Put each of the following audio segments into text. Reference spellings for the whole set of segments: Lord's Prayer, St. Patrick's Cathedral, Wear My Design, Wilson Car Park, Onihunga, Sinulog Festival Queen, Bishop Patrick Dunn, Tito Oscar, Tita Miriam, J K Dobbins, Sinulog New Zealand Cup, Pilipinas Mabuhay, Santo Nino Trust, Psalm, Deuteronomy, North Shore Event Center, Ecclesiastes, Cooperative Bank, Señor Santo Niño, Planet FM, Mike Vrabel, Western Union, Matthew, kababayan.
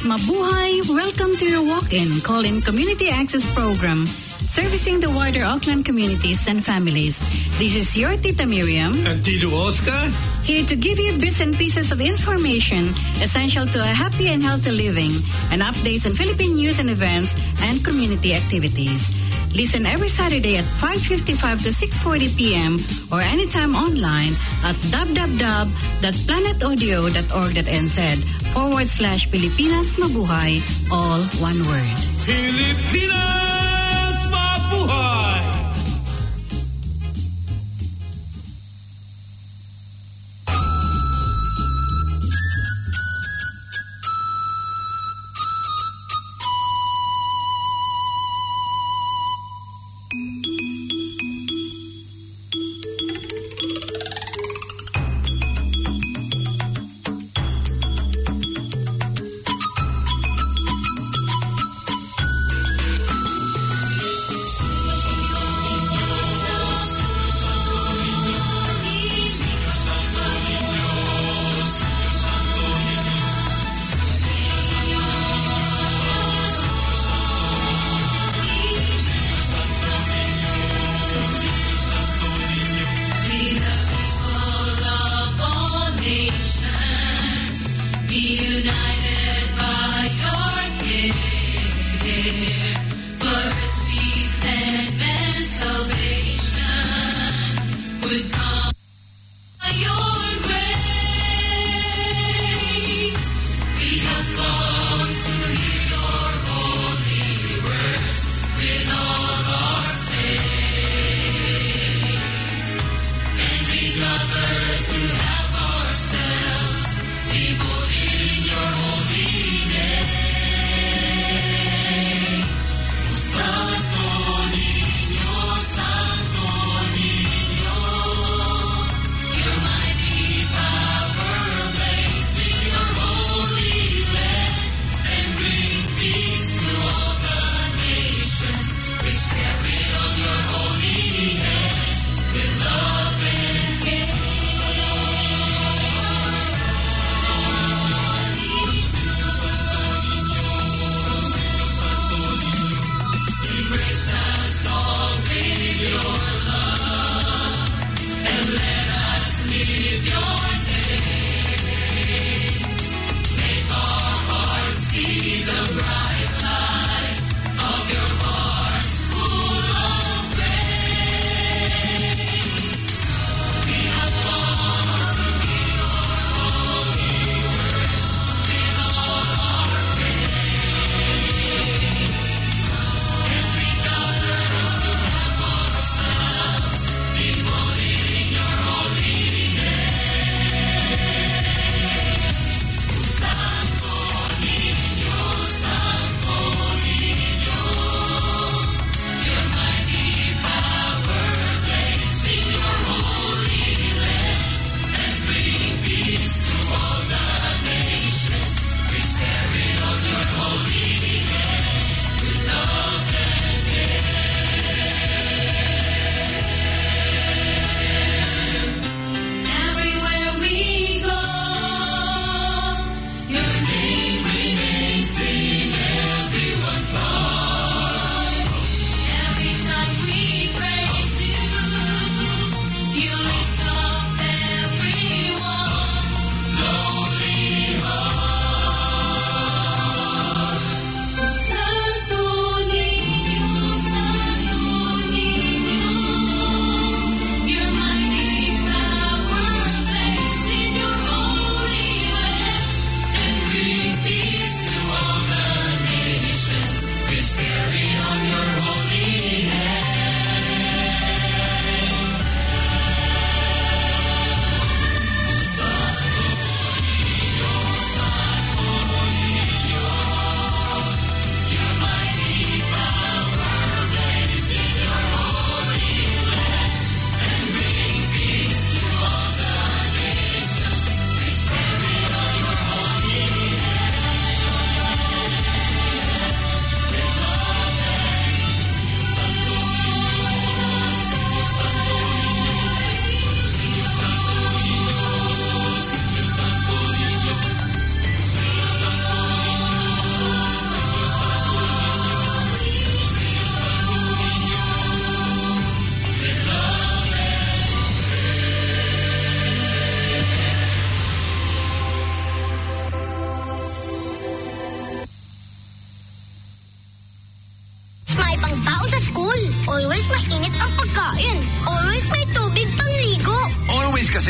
Pilipinas Mabuhay! Welcome to your walk-in, call-in community access program, servicing the wider Auckland communities and families. This is your Tita Miriam and Tito Oscar, here to give you bits and pieces of information essential to a happy and healthy living, and updates on Philippine news and events and community activities. Listen every Saturday at 5:55 to 6:40 p.m. or anytime online at www.planetaudio.org.nz/Pilipinas Mabuhay, all one word. Pilipinas Mabuhay!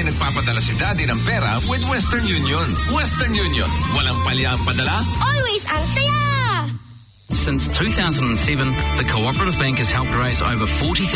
kasi nagpapadala si Daddy ng pera with Western Union. Western Union, walang palya ang padala. Always ang saya! Since 2007, the Cooperative Bank has helped raise over $40,000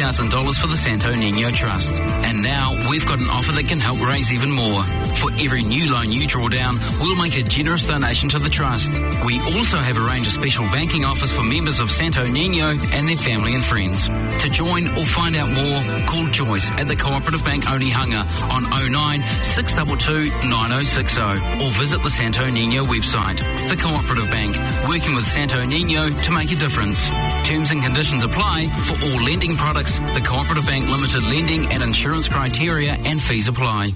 for the Santo Nino Trust. And now we've got an offer that can help raise even more. For every new loan you draw down, we'll make a generous donation to the trust. We also have arranged a special banking offers for members of Santo Nino and their family and friends. To join or find out more, call Joyce at the Cooperative Bank Onihunga on 09 622 9060 or visit the Santo Nino website. The Cooperative Bank, working with Santo Nino to make a difference. Terms and conditions apply for all lending products. The Cooperative Bank Limited lending and insurance criteria and fees apply.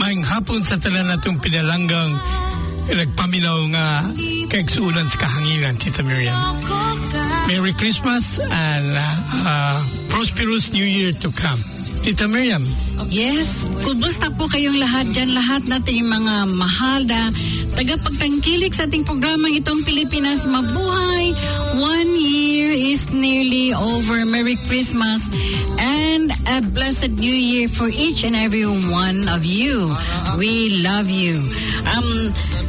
Maayong hapon sa tanan natong pinalanggang nagpaminaw nga kaigsuulan sa kahanginan, Tita Miriam. Merry Christmas and prosperous New Year to come. Tita Miriam. Yes, kumusta po kayong lahat dyan, lahat nating mga mahal na tagapagtangkilik sa ating programang itong Pilipinas Mabuhay. 1 year is nearly over. Merry Christmas and a blessed New Year for each and every one of you. We love you.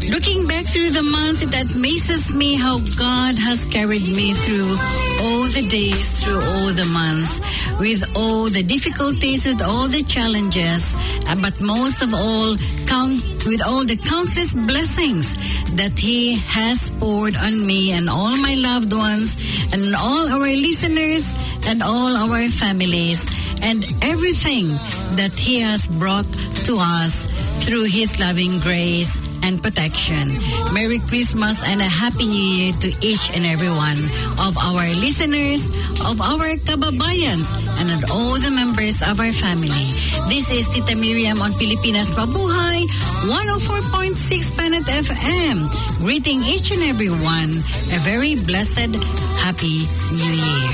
Looking back through the months, it amazes me how God has carried me through all the days, through all the months, with all the difficulties, with all the challenges, but most of all, with all the countless blessings that He has poured on me and all my loved ones and all our listeners and all our families and everything that He has brought to us through His loving grace and protection. Merry Christmas and a Happy New Year to each and every one of our listeners, of our kababayans, and all the members of our family. This is Tita Miriam on Pilipinas Mabuhay, 104.6 Planet FM, greeting each and every one a very blessed, Happy New Year.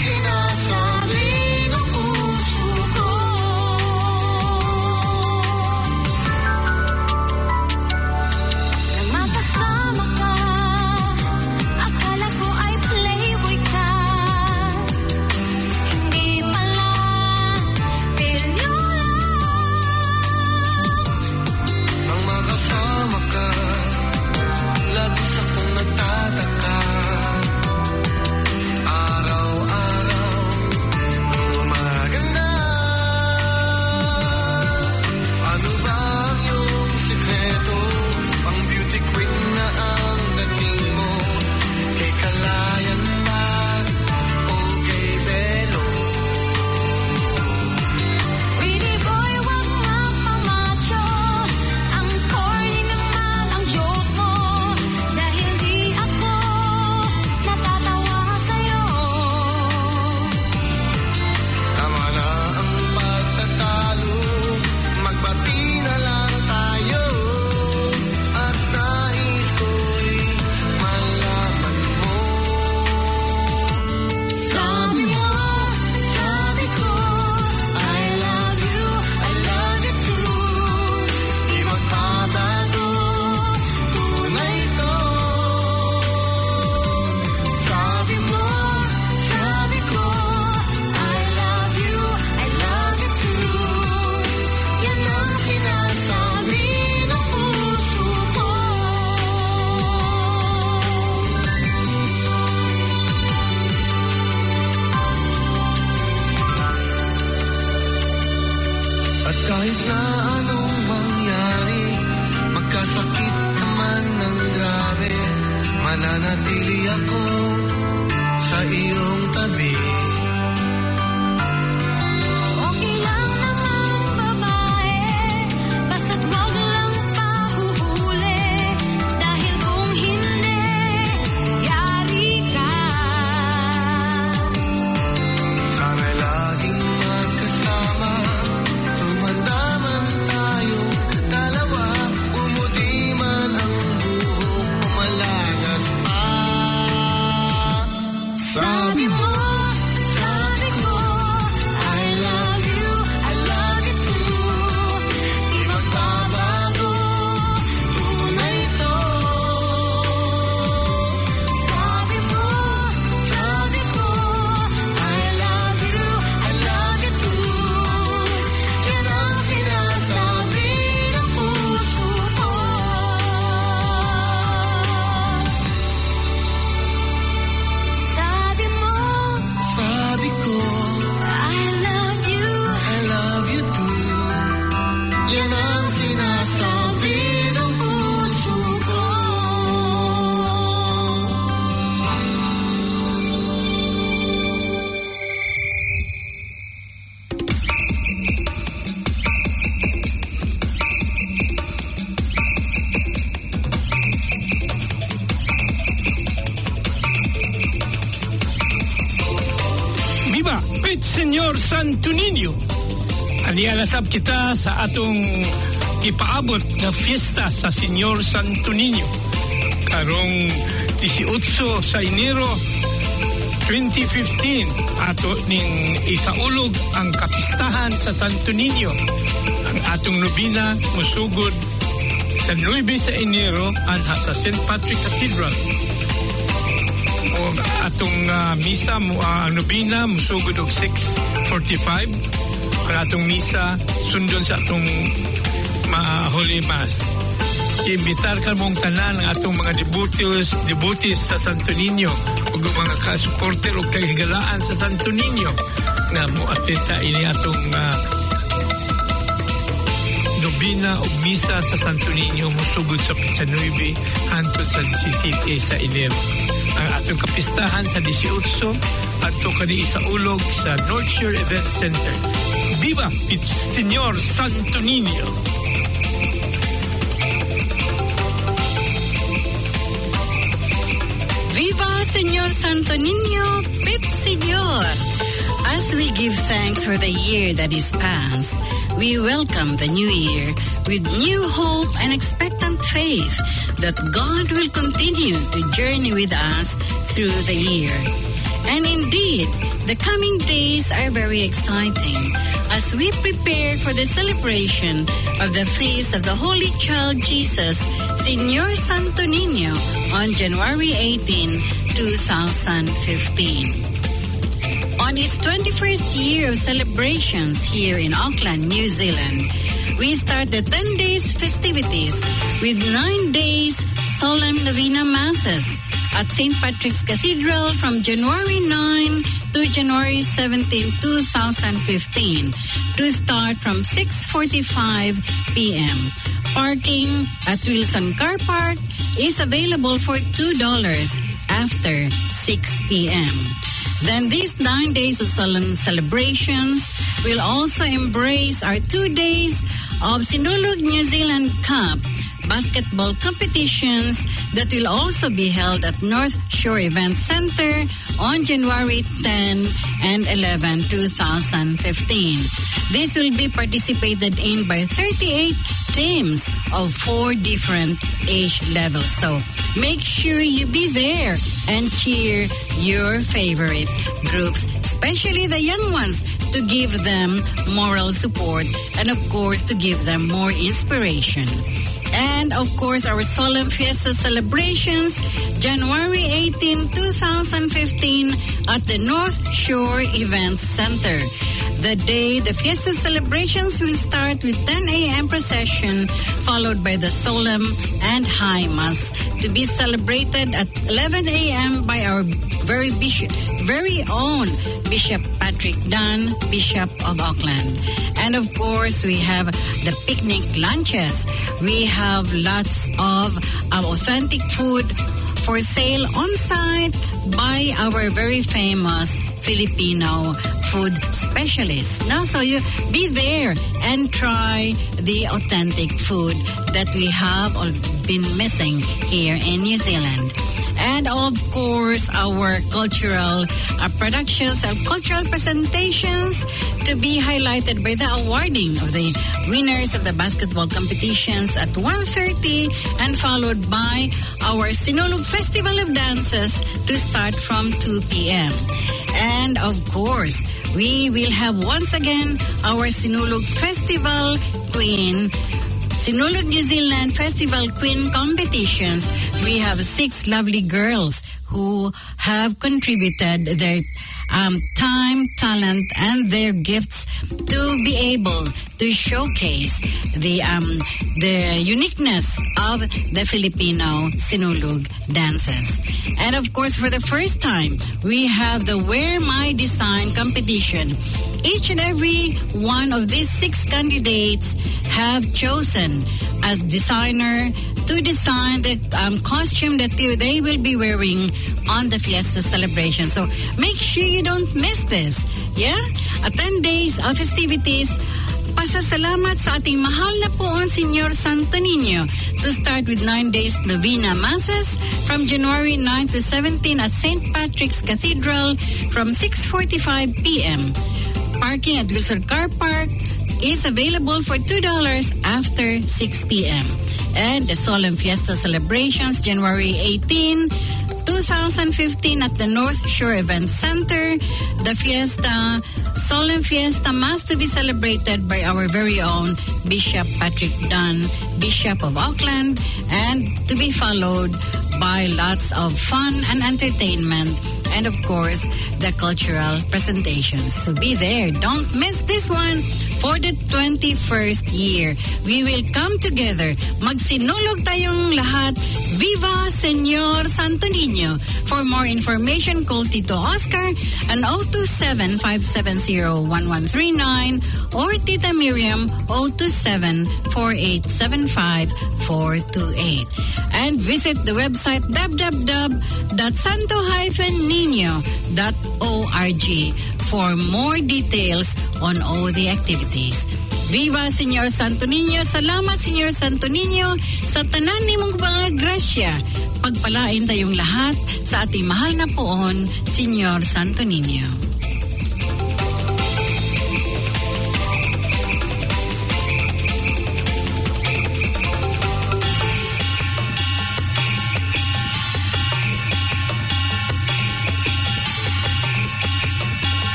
Senyor Santo Nino. Alialasab kita sa atong ipaabot na fiesta sa Senyor Santo Nino. Karong 18 sa Enero 2015 ato ning isaulog ang kapistahan sa Santo Nino. Ang atong nobina musugod sa 9 sa Enero at sa St. Patrick's Cathedral. O atong misa nobina musugod og 6:45. Ang atong misa sundon sa atong Holy Mass. Imbitar ka mong tanan ang atong mga debutis sa Santo Nino o mga kasuporter o kahigalaan sa Santo Nino na muatita ini atong nobina o misa sa Santo Nino musugod sa 19 hantod sa 17 sa Enero. Ang atong kapistahan sa 18 adto kani isaulog sa North Shore Event Center. Viva Señor Santo Nino! Viva Señor Santo Niño, Pit Señor! As we give thanks for the year that is past, we welcome the new year with new hope and expectant faith that God will continue to journey with us through the year. And indeed, the coming days are very exciting as we prepare for the celebration of the Feast of the Holy Child Jesus, Señor Santo Niño, on January 18, 2015. On its 21st year of celebrations here in Auckland, New Zealand, we start the 10 days festivities with 9 days solemn novena masses at St. Patrick's Cathedral from January 9 to January 17, 2015, to start from 6:45 p.m. Parking at Wilson Car Park is available for $2 after 6 p.m. Then these 9 days of solemn celebrations will also embrace our 2 days of Sinulog New Zealand Cup basketball competitions that will also be held at North Shore Event Center on January 10 and 11, 2015. This will be participated in by 38 teams of 4 different age levels. So make sure you be there and cheer your favorite groups, especially the young ones, to give them moral support and, of course, to give them more inspiration. And, of course, our solemn fiesta celebrations, January 18, 2015, at the North Shore Event Center. The day the fiesta celebrations will start with 10 a.m. procession, followed by the solemn and high mass, to be celebrated at 11 a.m. by our very own Bishop Patrick Dunn, Bishop of Auckland. And of course, we have the picnic lunches. We have lots of authentic food for sale on site by our very famous Filipino food specialist. Now, so you be there and try the authentic food that we have been missing here in New Zealand. And of course, our cultural productions and cultural presentations to be highlighted by the awarding of the winners of the basketball competitions at 1:30 and followed by our Sinulog Festival of Dances to start from 2 p.m. And of course, we will have once again our Sinulog Festival Queen Sinulog New Zealand Festival Queen competitions. We have 6 lovely girls who have contributed their time, talent, and their gifts to be able to showcase the uniqueness of the Filipino Sinulog dances. And of course, for the first time, we have the Wear My Design competition. Each and every one of these 6 candidates have chosen as designer to design the costume that they will be wearing on the fiesta celebration. So make sure you don't miss this. Yeah? 10 days of festivities. Pasasalamat sa ating mahal na poon, Señor Santo Niño, to start with 9 days novena masses from January 9 to 17 at St. Patrick's Cathedral from 6:45 p.m. Parking at Wilson Car Park is available for $2 after 6 p.m. And the Solemn Fiesta celebrations, January 18, 2015 at the North Shore Event Center. The Fiesta, Solemn Fiesta, must be celebrated by our very own Bishop Patrick Dunn, Bishop of Auckland, and to be followed by lots of fun and entertainment, and of course, the cultural presentations. So be there. Don't miss this one. For the 21st year, we will come together. Magsinulog tayong lahat. Viva Señor Santo Nino. For more information, call Tito Oscar on 027-570-1139 or Tita Miriam 027-4875-428. And visit the website www.santo-nino.org for more details on all the activities. Viva Señor Santo Niño! Salamat Señor Santo Niño sa tanan nimong mga grasya. Pagpalain tayong lahat sa ating mahal na poon, Señor Santo Niño.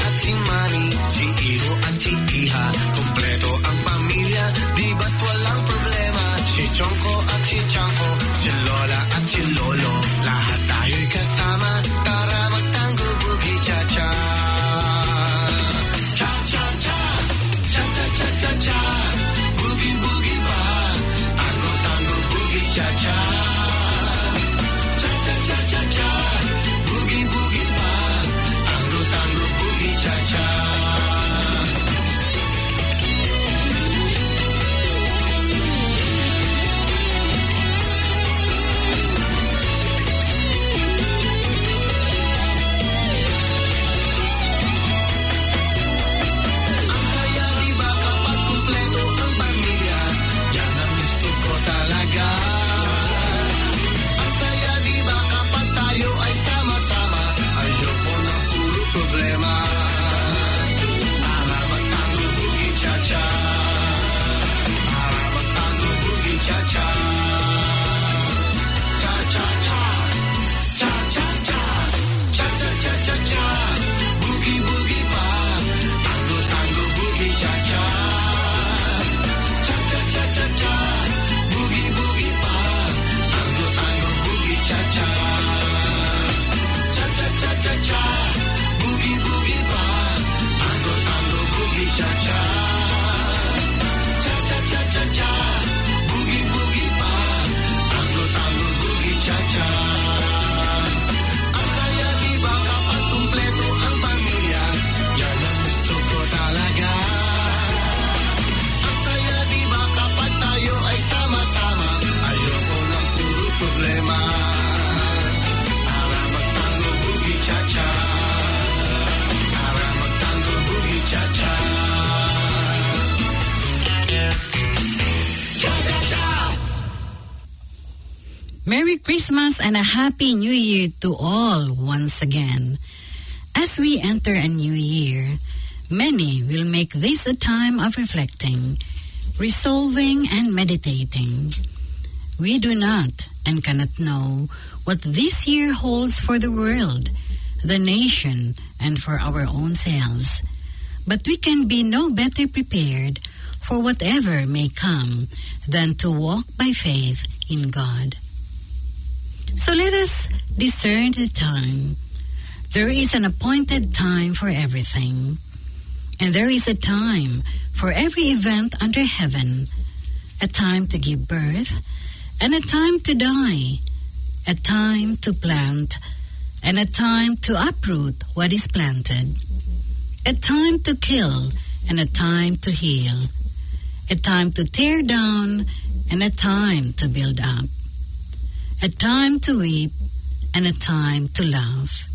At si Merry Christmas and a Happy New Year to all once again. As we enter a new year, many will make this a time of reflecting, resolving, and meditating. We do not and cannot know what this year holds for the world, the nation, and for our own selves. But we can be no better prepared for whatever may come than to walk by faith in God. So let us discern the time. There is an appointed time for everything. And there is a time for every event under heaven. A time to give birth, and a time to die. A time to plant, and a time to uproot what is planted. A time to kill, and a time to heal. A time to tear down, and a time to build up. A time to weep, and a time to laugh.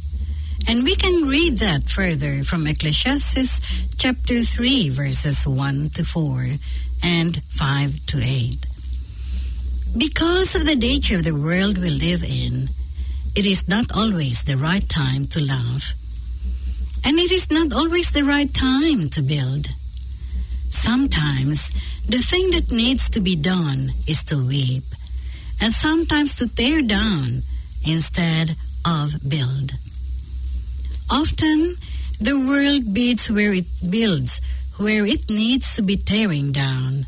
And we can read that further from Ecclesiastes chapter 3, verses 1 to 4 and 5 to 8. Because of the nature of the world we live in, it is not always the right time to laugh. And it is not always the right time to build. Sometimes, the thing that needs to be done is to weep, and sometimes to tear down instead of build. Often, the world builds where it needs to be tearing down,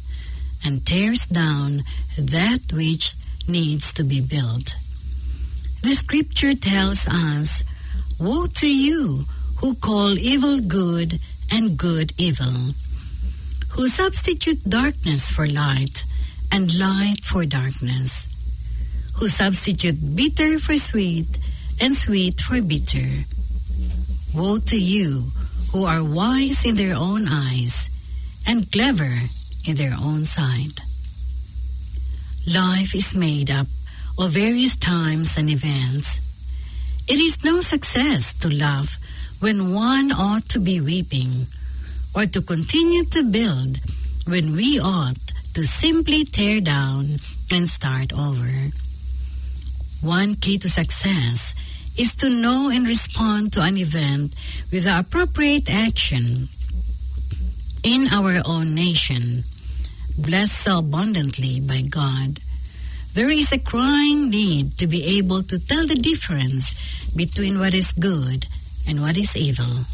and tears down that which needs to be built. The scripture tells us, "Woe to you who call evil good and good evil, who substitute darkness for light and light for darkness, who substitute bitter for sweet, and sweet for bitter. Woe to you who are wise in their own eyes, and clever in their own sight." Life is made up of various times and events. It is no success to laugh when one ought to be weeping, or to continue to build when we ought to simply tear down and start over. One key to success is to know and respond to an event with the appropriate action. In our own nation, blessed so abundantly by God, there is a crying need to be able to tell the difference between what is good and what is evil.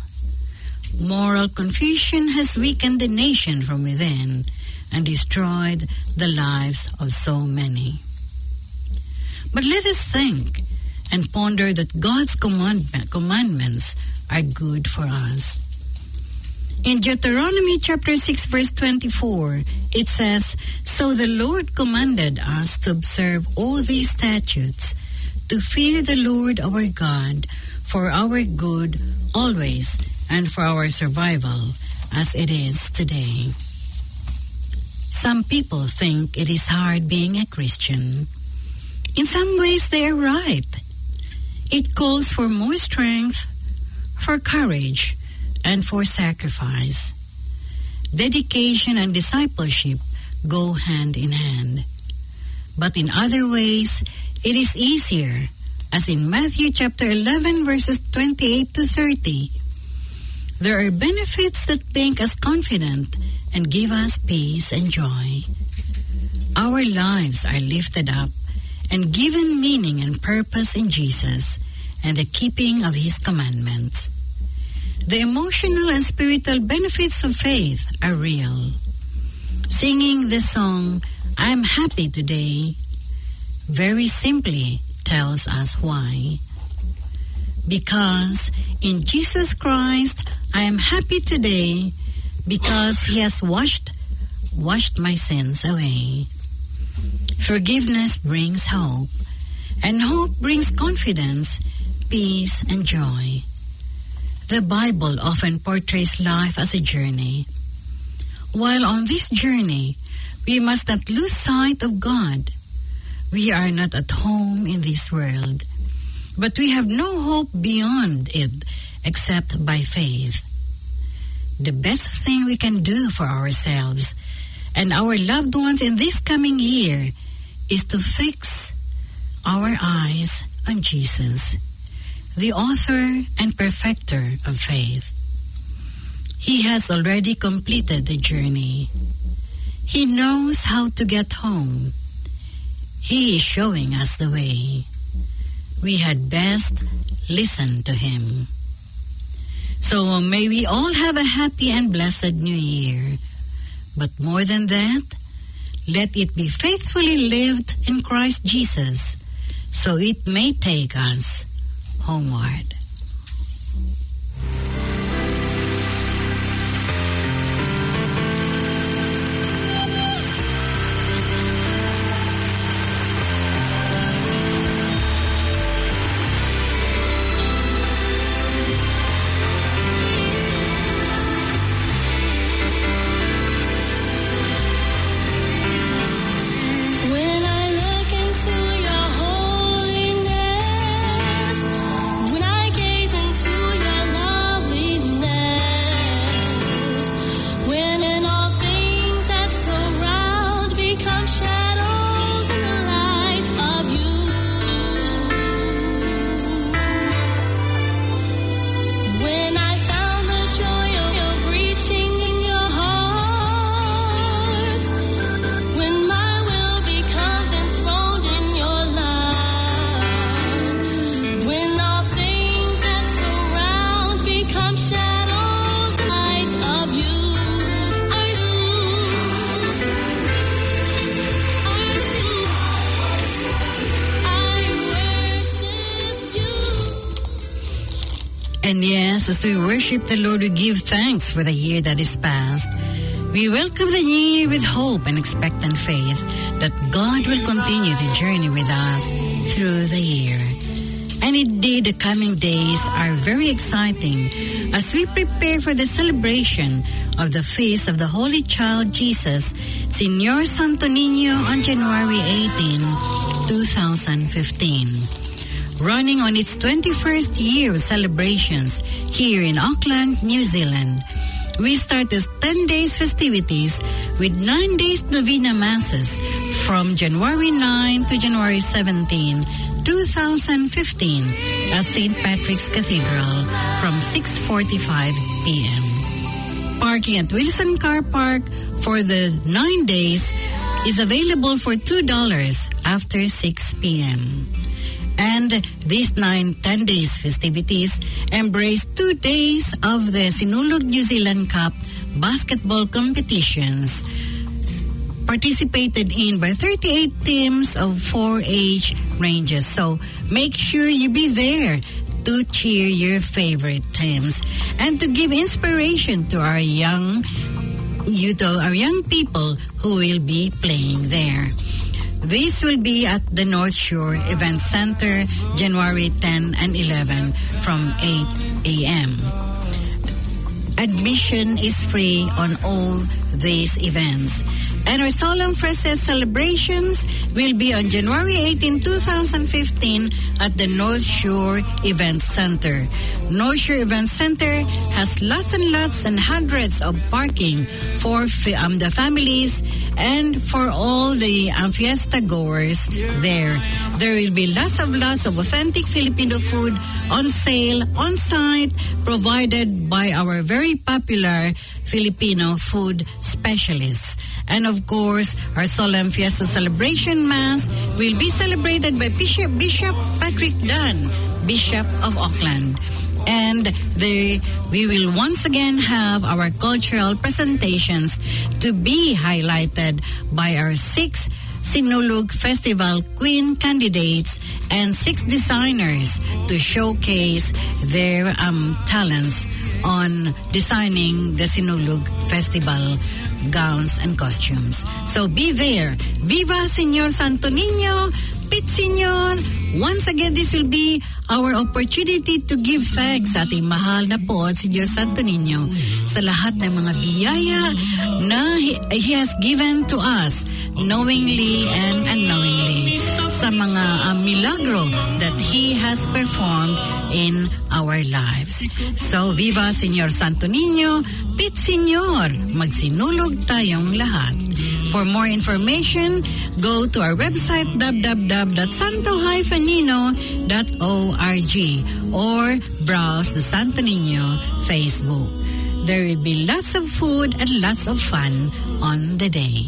Moral confusion has weakened the nation from within and destroyed the lives of so many. But let us think and ponder that God's commandments are good for us. In Deuteronomy chapter 6, verse 24, it says, "So the Lord commanded us to observe all these statutes, to fear the Lord our God for our good always and for our survival as it is today." Some people think it is hard being a Christian. In some ways, they are right. It calls for more strength, for courage, and for sacrifice. Dedication and discipleship go hand in hand. But in other ways, it is easier, as in Matthew chapter 11, verses 28 to 30. There are benefits that make us confident and give us peace and joy. Our lives are lifted up and given meaning and purpose in Jesus and the keeping of His commandments. The emotional and spiritual benefits of faith are real. Singing the song, "I'm Happy Today," very simply tells us why. Because in Jesus Christ, I am happy today because He has washed my sins away. Forgiveness brings hope, And hope brings confidence, peace, and joy. The Bible often portrays life as a journey. While on this journey, we must not lose sight of God. We are not at home in this world, but we have no hope beyond it except by faith. The best thing we can do for ourselves and our loved ones in this coming year is to fix our eyes on Jesus, the author and perfecter of faith. He has already completed the journey. He knows how to get home. He is showing us the way. We had best listen to him. So may we all have a happy and blessed New Year. But more than that, let it be faithfully lived in Christ Jesus, so it may take us homeward. As we worship the Lord, we give thanks for the year that is past. We welcome the new year with hope and expectant faith that God will continue the journey with us through the year. And indeed, the coming days are very exciting as we prepare for the celebration of the Feast of the Holy Child Jesus, Señor Santo Nino, on January 18, 2015. Running on its 21st year of celebrations here in Auckland, New Zealand, we start this 10 days festivities with 9 days novena masses from January 9 to January 17, 2015 at St. Patrick's Cathedral from 6:45 p.m. Parking at Wilson Car Park for the 9 days is available for $2 after 6 p.m. And these 9-10 days festivities embrace 2 days of the Sinulog New Zealand Cup basketball competitions, participated in by 38 teams of 4-H ranges. So make sure you be there to cheer your favorite teams and to give inspiration to our young people who will be playing there. This will be at the North Shore Event Center, January 10 and 11 from 8 a.m. Admission is free on all these events. And our solemn Freces celebrations will be on January 18, 2015 at the North Shore Event Center. North Shore Event Center has lots and hundreds of parking for the families and for all the fiesta goers there. There will be lots of authentic Filipino food on sale, on site, provided by our very popular Filipino food specialists. And of course, our solemn fiesta celebration mass will be celebrated by Bishop Patrick Dunn, Bishop of Auckland. And we will once again have our cultural presentations to be highlighted by our 6 Sinulog Festival Queen candidates and 6 designers to showcase their talents on designing the Sinulog Festival gowns and costumes. So be there. Viva Señor Santo Niño! Kapit Senyor. Once again, this will be our opportunity to give thanks sa ating mahal na po, Senyor Santo Nino, sa lahat ng mga biyaya na He has given to us, knowingly and unknowingly, sa mga milagro that He has performed in our lives. So, viva Senyor Santo Nino, Pit Senyor, magsinulog tayong lahat. For more information, go to our website www.santo-nino.org or browse the Santo Nino Facebook. There will be lots of food and lots of fun on the day.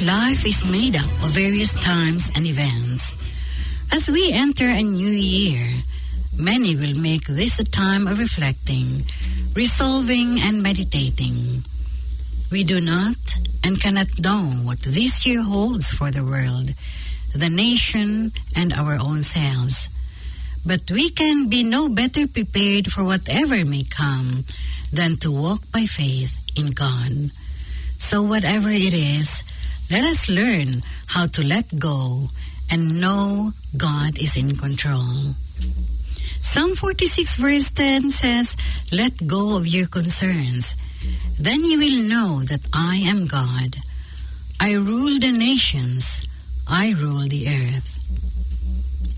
Life is made up of various times and events. As we enter a new year, many will make this a time of reflecting, resolving, and meditating. We do not and cannot know what this year holds for the world, the nation, and our own selves. But we can be no better prepared for whatever may come than to walk by faith in God. So whatever it is, let us learn how to let go and know God is in control. Psalm 46 verse 10 says, "Let go of your concerns. Then you will know that I am God. I rule the nations. I rule the earth."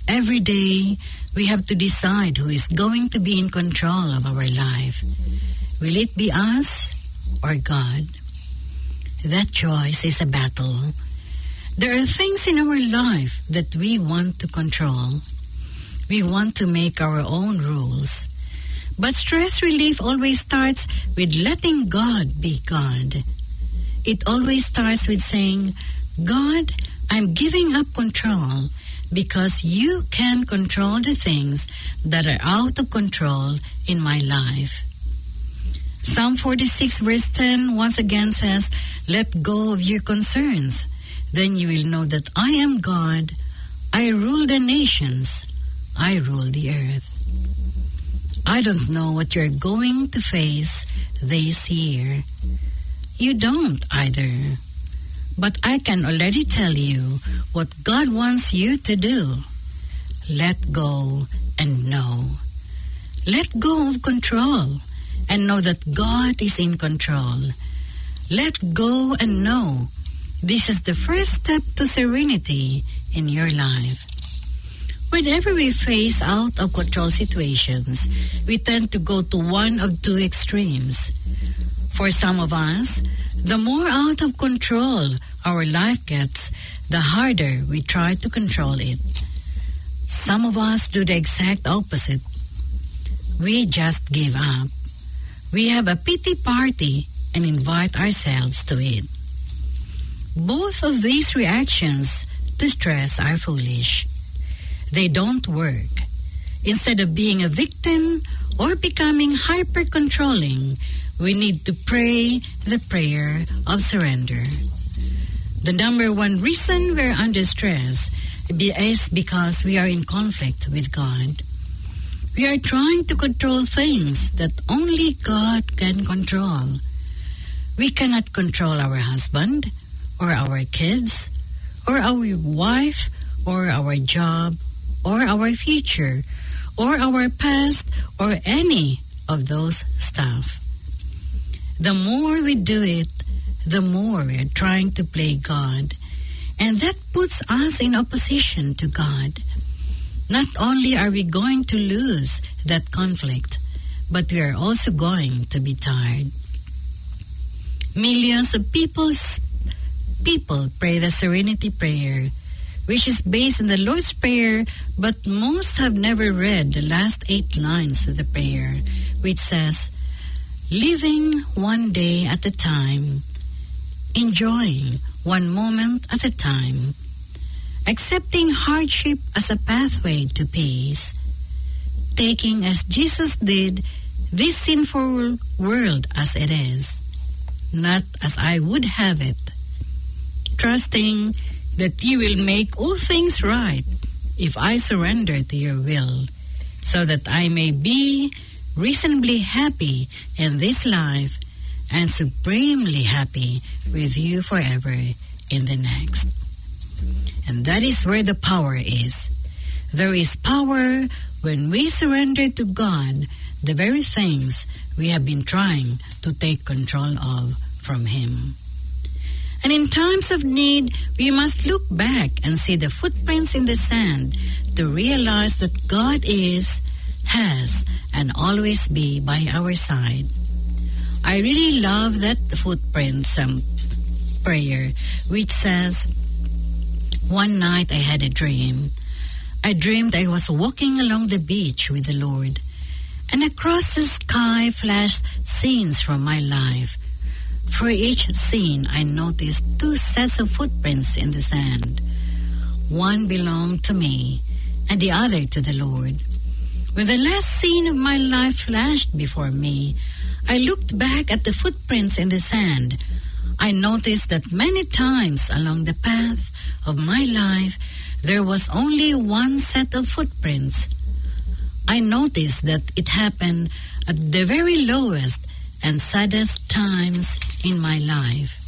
Every day, we have to decide who is going to be in control of our life. Will it be us or God? That choice is a battle. There are things in our life that we want to control. We want to make our own rules. But stress relief always starts with letting God be God. It always starts with saying, "God, I'm giving up control because you can control the things that are out of control in my life." Psalm 46 verse 10 once again says, "Let go of your concerns. Then you will know that I am God. I rule the nations. I rule the earth." I don't know what you're going to face this year. You don't either. But I can already tell you what God wants you to do. Let go and know. Let go of control and know that God is in control. Let go and know. This is the first step to serenity in your life. Whenever we face out-of-control situations, we tend to go to one of two extremes. For some of us, the more out of control our life gets, the harder we try to control it. Some of us do the exact opposite. We just give up. We have a pity party and invite ourselves to it. Both of these reactions to stress are foolish. They don't work. Instead of being a victim or becoming hyper-controlling, we need to pray the prayer of surrender. The number one reason we're under stress is because we are in conflict with God. We are trying to control things that only God can control. We cannot control our husband, or our kids, or our wife, or our job, or our future, or our past, or any of those stuff. The more we do it, the more we are trying to play God, And that puts us in opposition to God. Not only are we going to lose that conflict, but we are also going to be tired. Millions of people pray the Serenity Prayer, which is based on the Lord's Prayer, but most have never read the last 8 lines of the prayer, which says, living one day at a time, enjoying one moment at a time, accepting hardship as a pathway to peace, taking as Jesus did this sinful world as it is, not as I would have it, trusting that you will make all things right if I surrender to your will, so that I may be reasonably happy in this life and supremely happy with you forever in the next. And that is where the power is. There is power when we surrender to God the very things we have been trying to take control of from Him. And in times of need, we must look back and see the footprints in the sand to realize that God is, has, and always be by our side. I really love that footprint prayer, which says, one night I had a dream. I dreamed I was walking along the beach with the Lord, and across the sky flashed scenes from my life. For each scene, I noticed 2 sets of footprints in the sand. One belonged to me, and the other to the Lord. When the last scene of my life flashed before me, I looked back at the footprints in the sand. I noticed that many times along the path of my life, there was only 1 set of footprints. I noticed that it happened at the very lowest and saddest times in my life.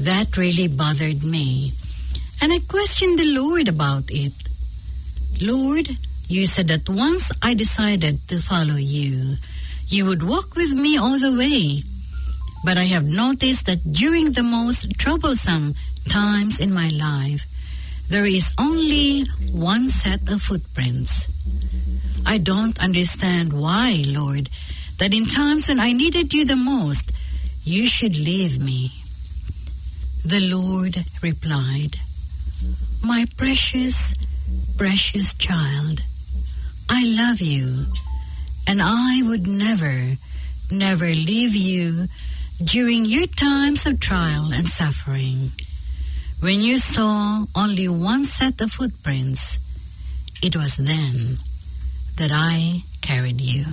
That really bothered me, and I questioned the Lord about it. Lord, you said that once I decided to follow you, you would walk with me all the way. But I have noticed that during the most troublesome times in my life, there is only 1 set of footprints. I don't understand why, Lord, that in times when I needed you the most, you should leave me. The Lord replied, my precious, precious child, I love you, and I would never, never leave you during your times of trial and suffering. When you saw only 1 set of footprints, it was then that I carried you.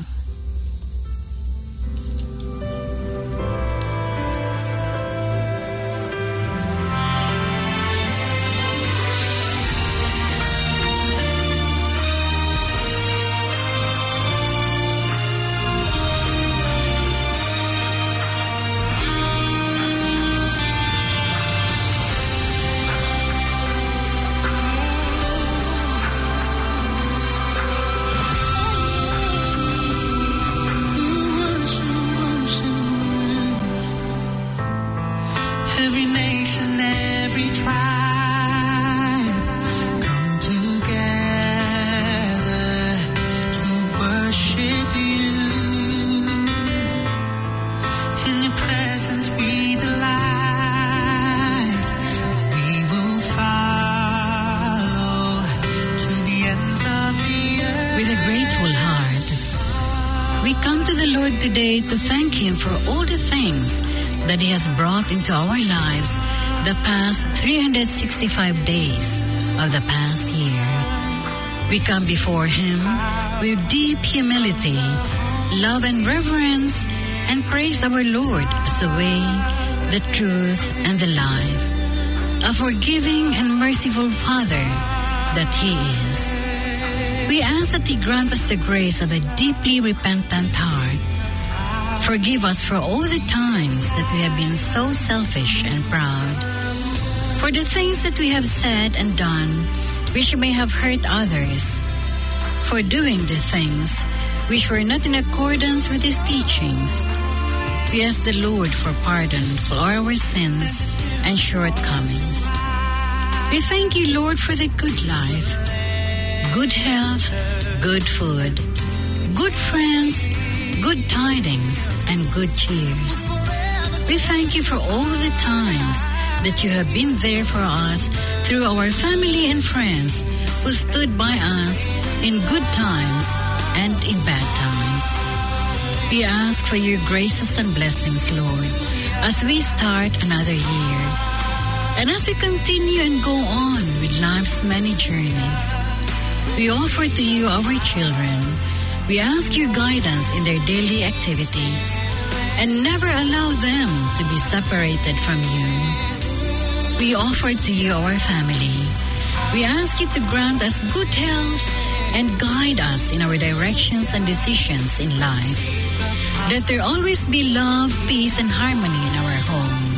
Today to thank Him for all the things that He has brought into our lives the past 365 days of the past year. We come before Him with deep humility, love and reverence, and praise our Lord as the way, the truth, and the life, a forgiving and merciful Father that He is. We ask that He grant us the grace of a deeply repentant heart. Forgive us for all the times that we have been so selfish and proud, for the things that we have said and done which may have hurt others, for doing the things which were not in accordance with His teachings. We ask the Lord for pardon for all our sins and shortcomings. We thank you, Lord, for the good life, good health, good food, good friends, good tidings, and good cheers. We thank you for all the times that you have been there for us through our family and friends who stood by us in good times and in bad times. We ask for your graces and blessings, Lord, as we start another year and as we continue and go on with life's many journeys. We offer to you our children. We ask your guidance in their daily activities and never allow them to be separated from you. We offer to you our family. We ask you to grant us good health and guide us in our directions and decisions in life. Let there always be love, peace, and harmony in our homes.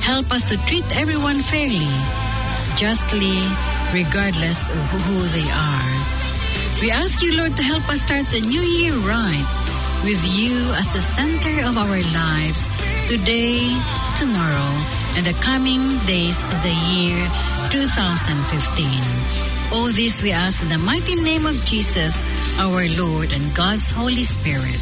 Help us to treat everyone fairly, justly, regardless of who they are. We ask you, Lord, to help us start the new year right with you as the center of our lives today, tomorrow, and the coming days of the year 2015. All this we ask in the mighty name of Jesus, our Lord, and God's Holy Spirit.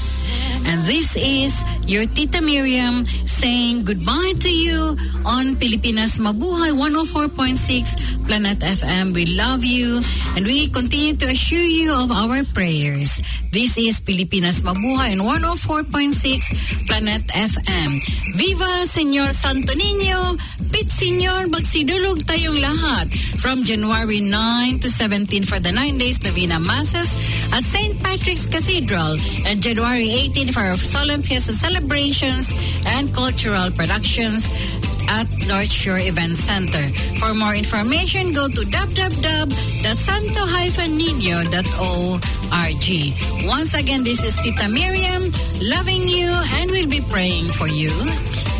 And this is your Tita Miriam saying goodbye to you on Pilipinas Mabuhay 104.6 Planet FM. We love you and we continue to assure you of our prayers. This is Pilipinas Mabuhay and 104.6 Planet FM. Viva Señor Santo Nino! Pit Señor! Magsidulog tayong lahat! From January 9 to 17 for the 9 days Novena Masses at St. Patrick's Cathedral, and January 18 for solemn fiesta celebrations and cultural productions at North Shore Event Center. For more information, go to www.santo-nino.org. Once again, this is Tita Miriam, loving you and we'll be praying for you.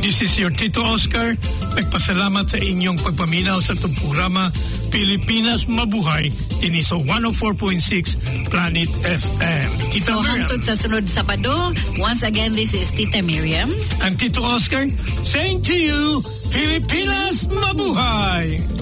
This is your Tito Oscar. Nagpasalamat sa inyong pagpaminaw sa itong programa Pilipinas Mabuhay. It is 104.6 Planet FM. Tita so, Miriam. Hangtod sa sunod Sabado. Once again, this is Tita Miriam. And Tito Oscar saying to you, Pilipinas Mabuhay!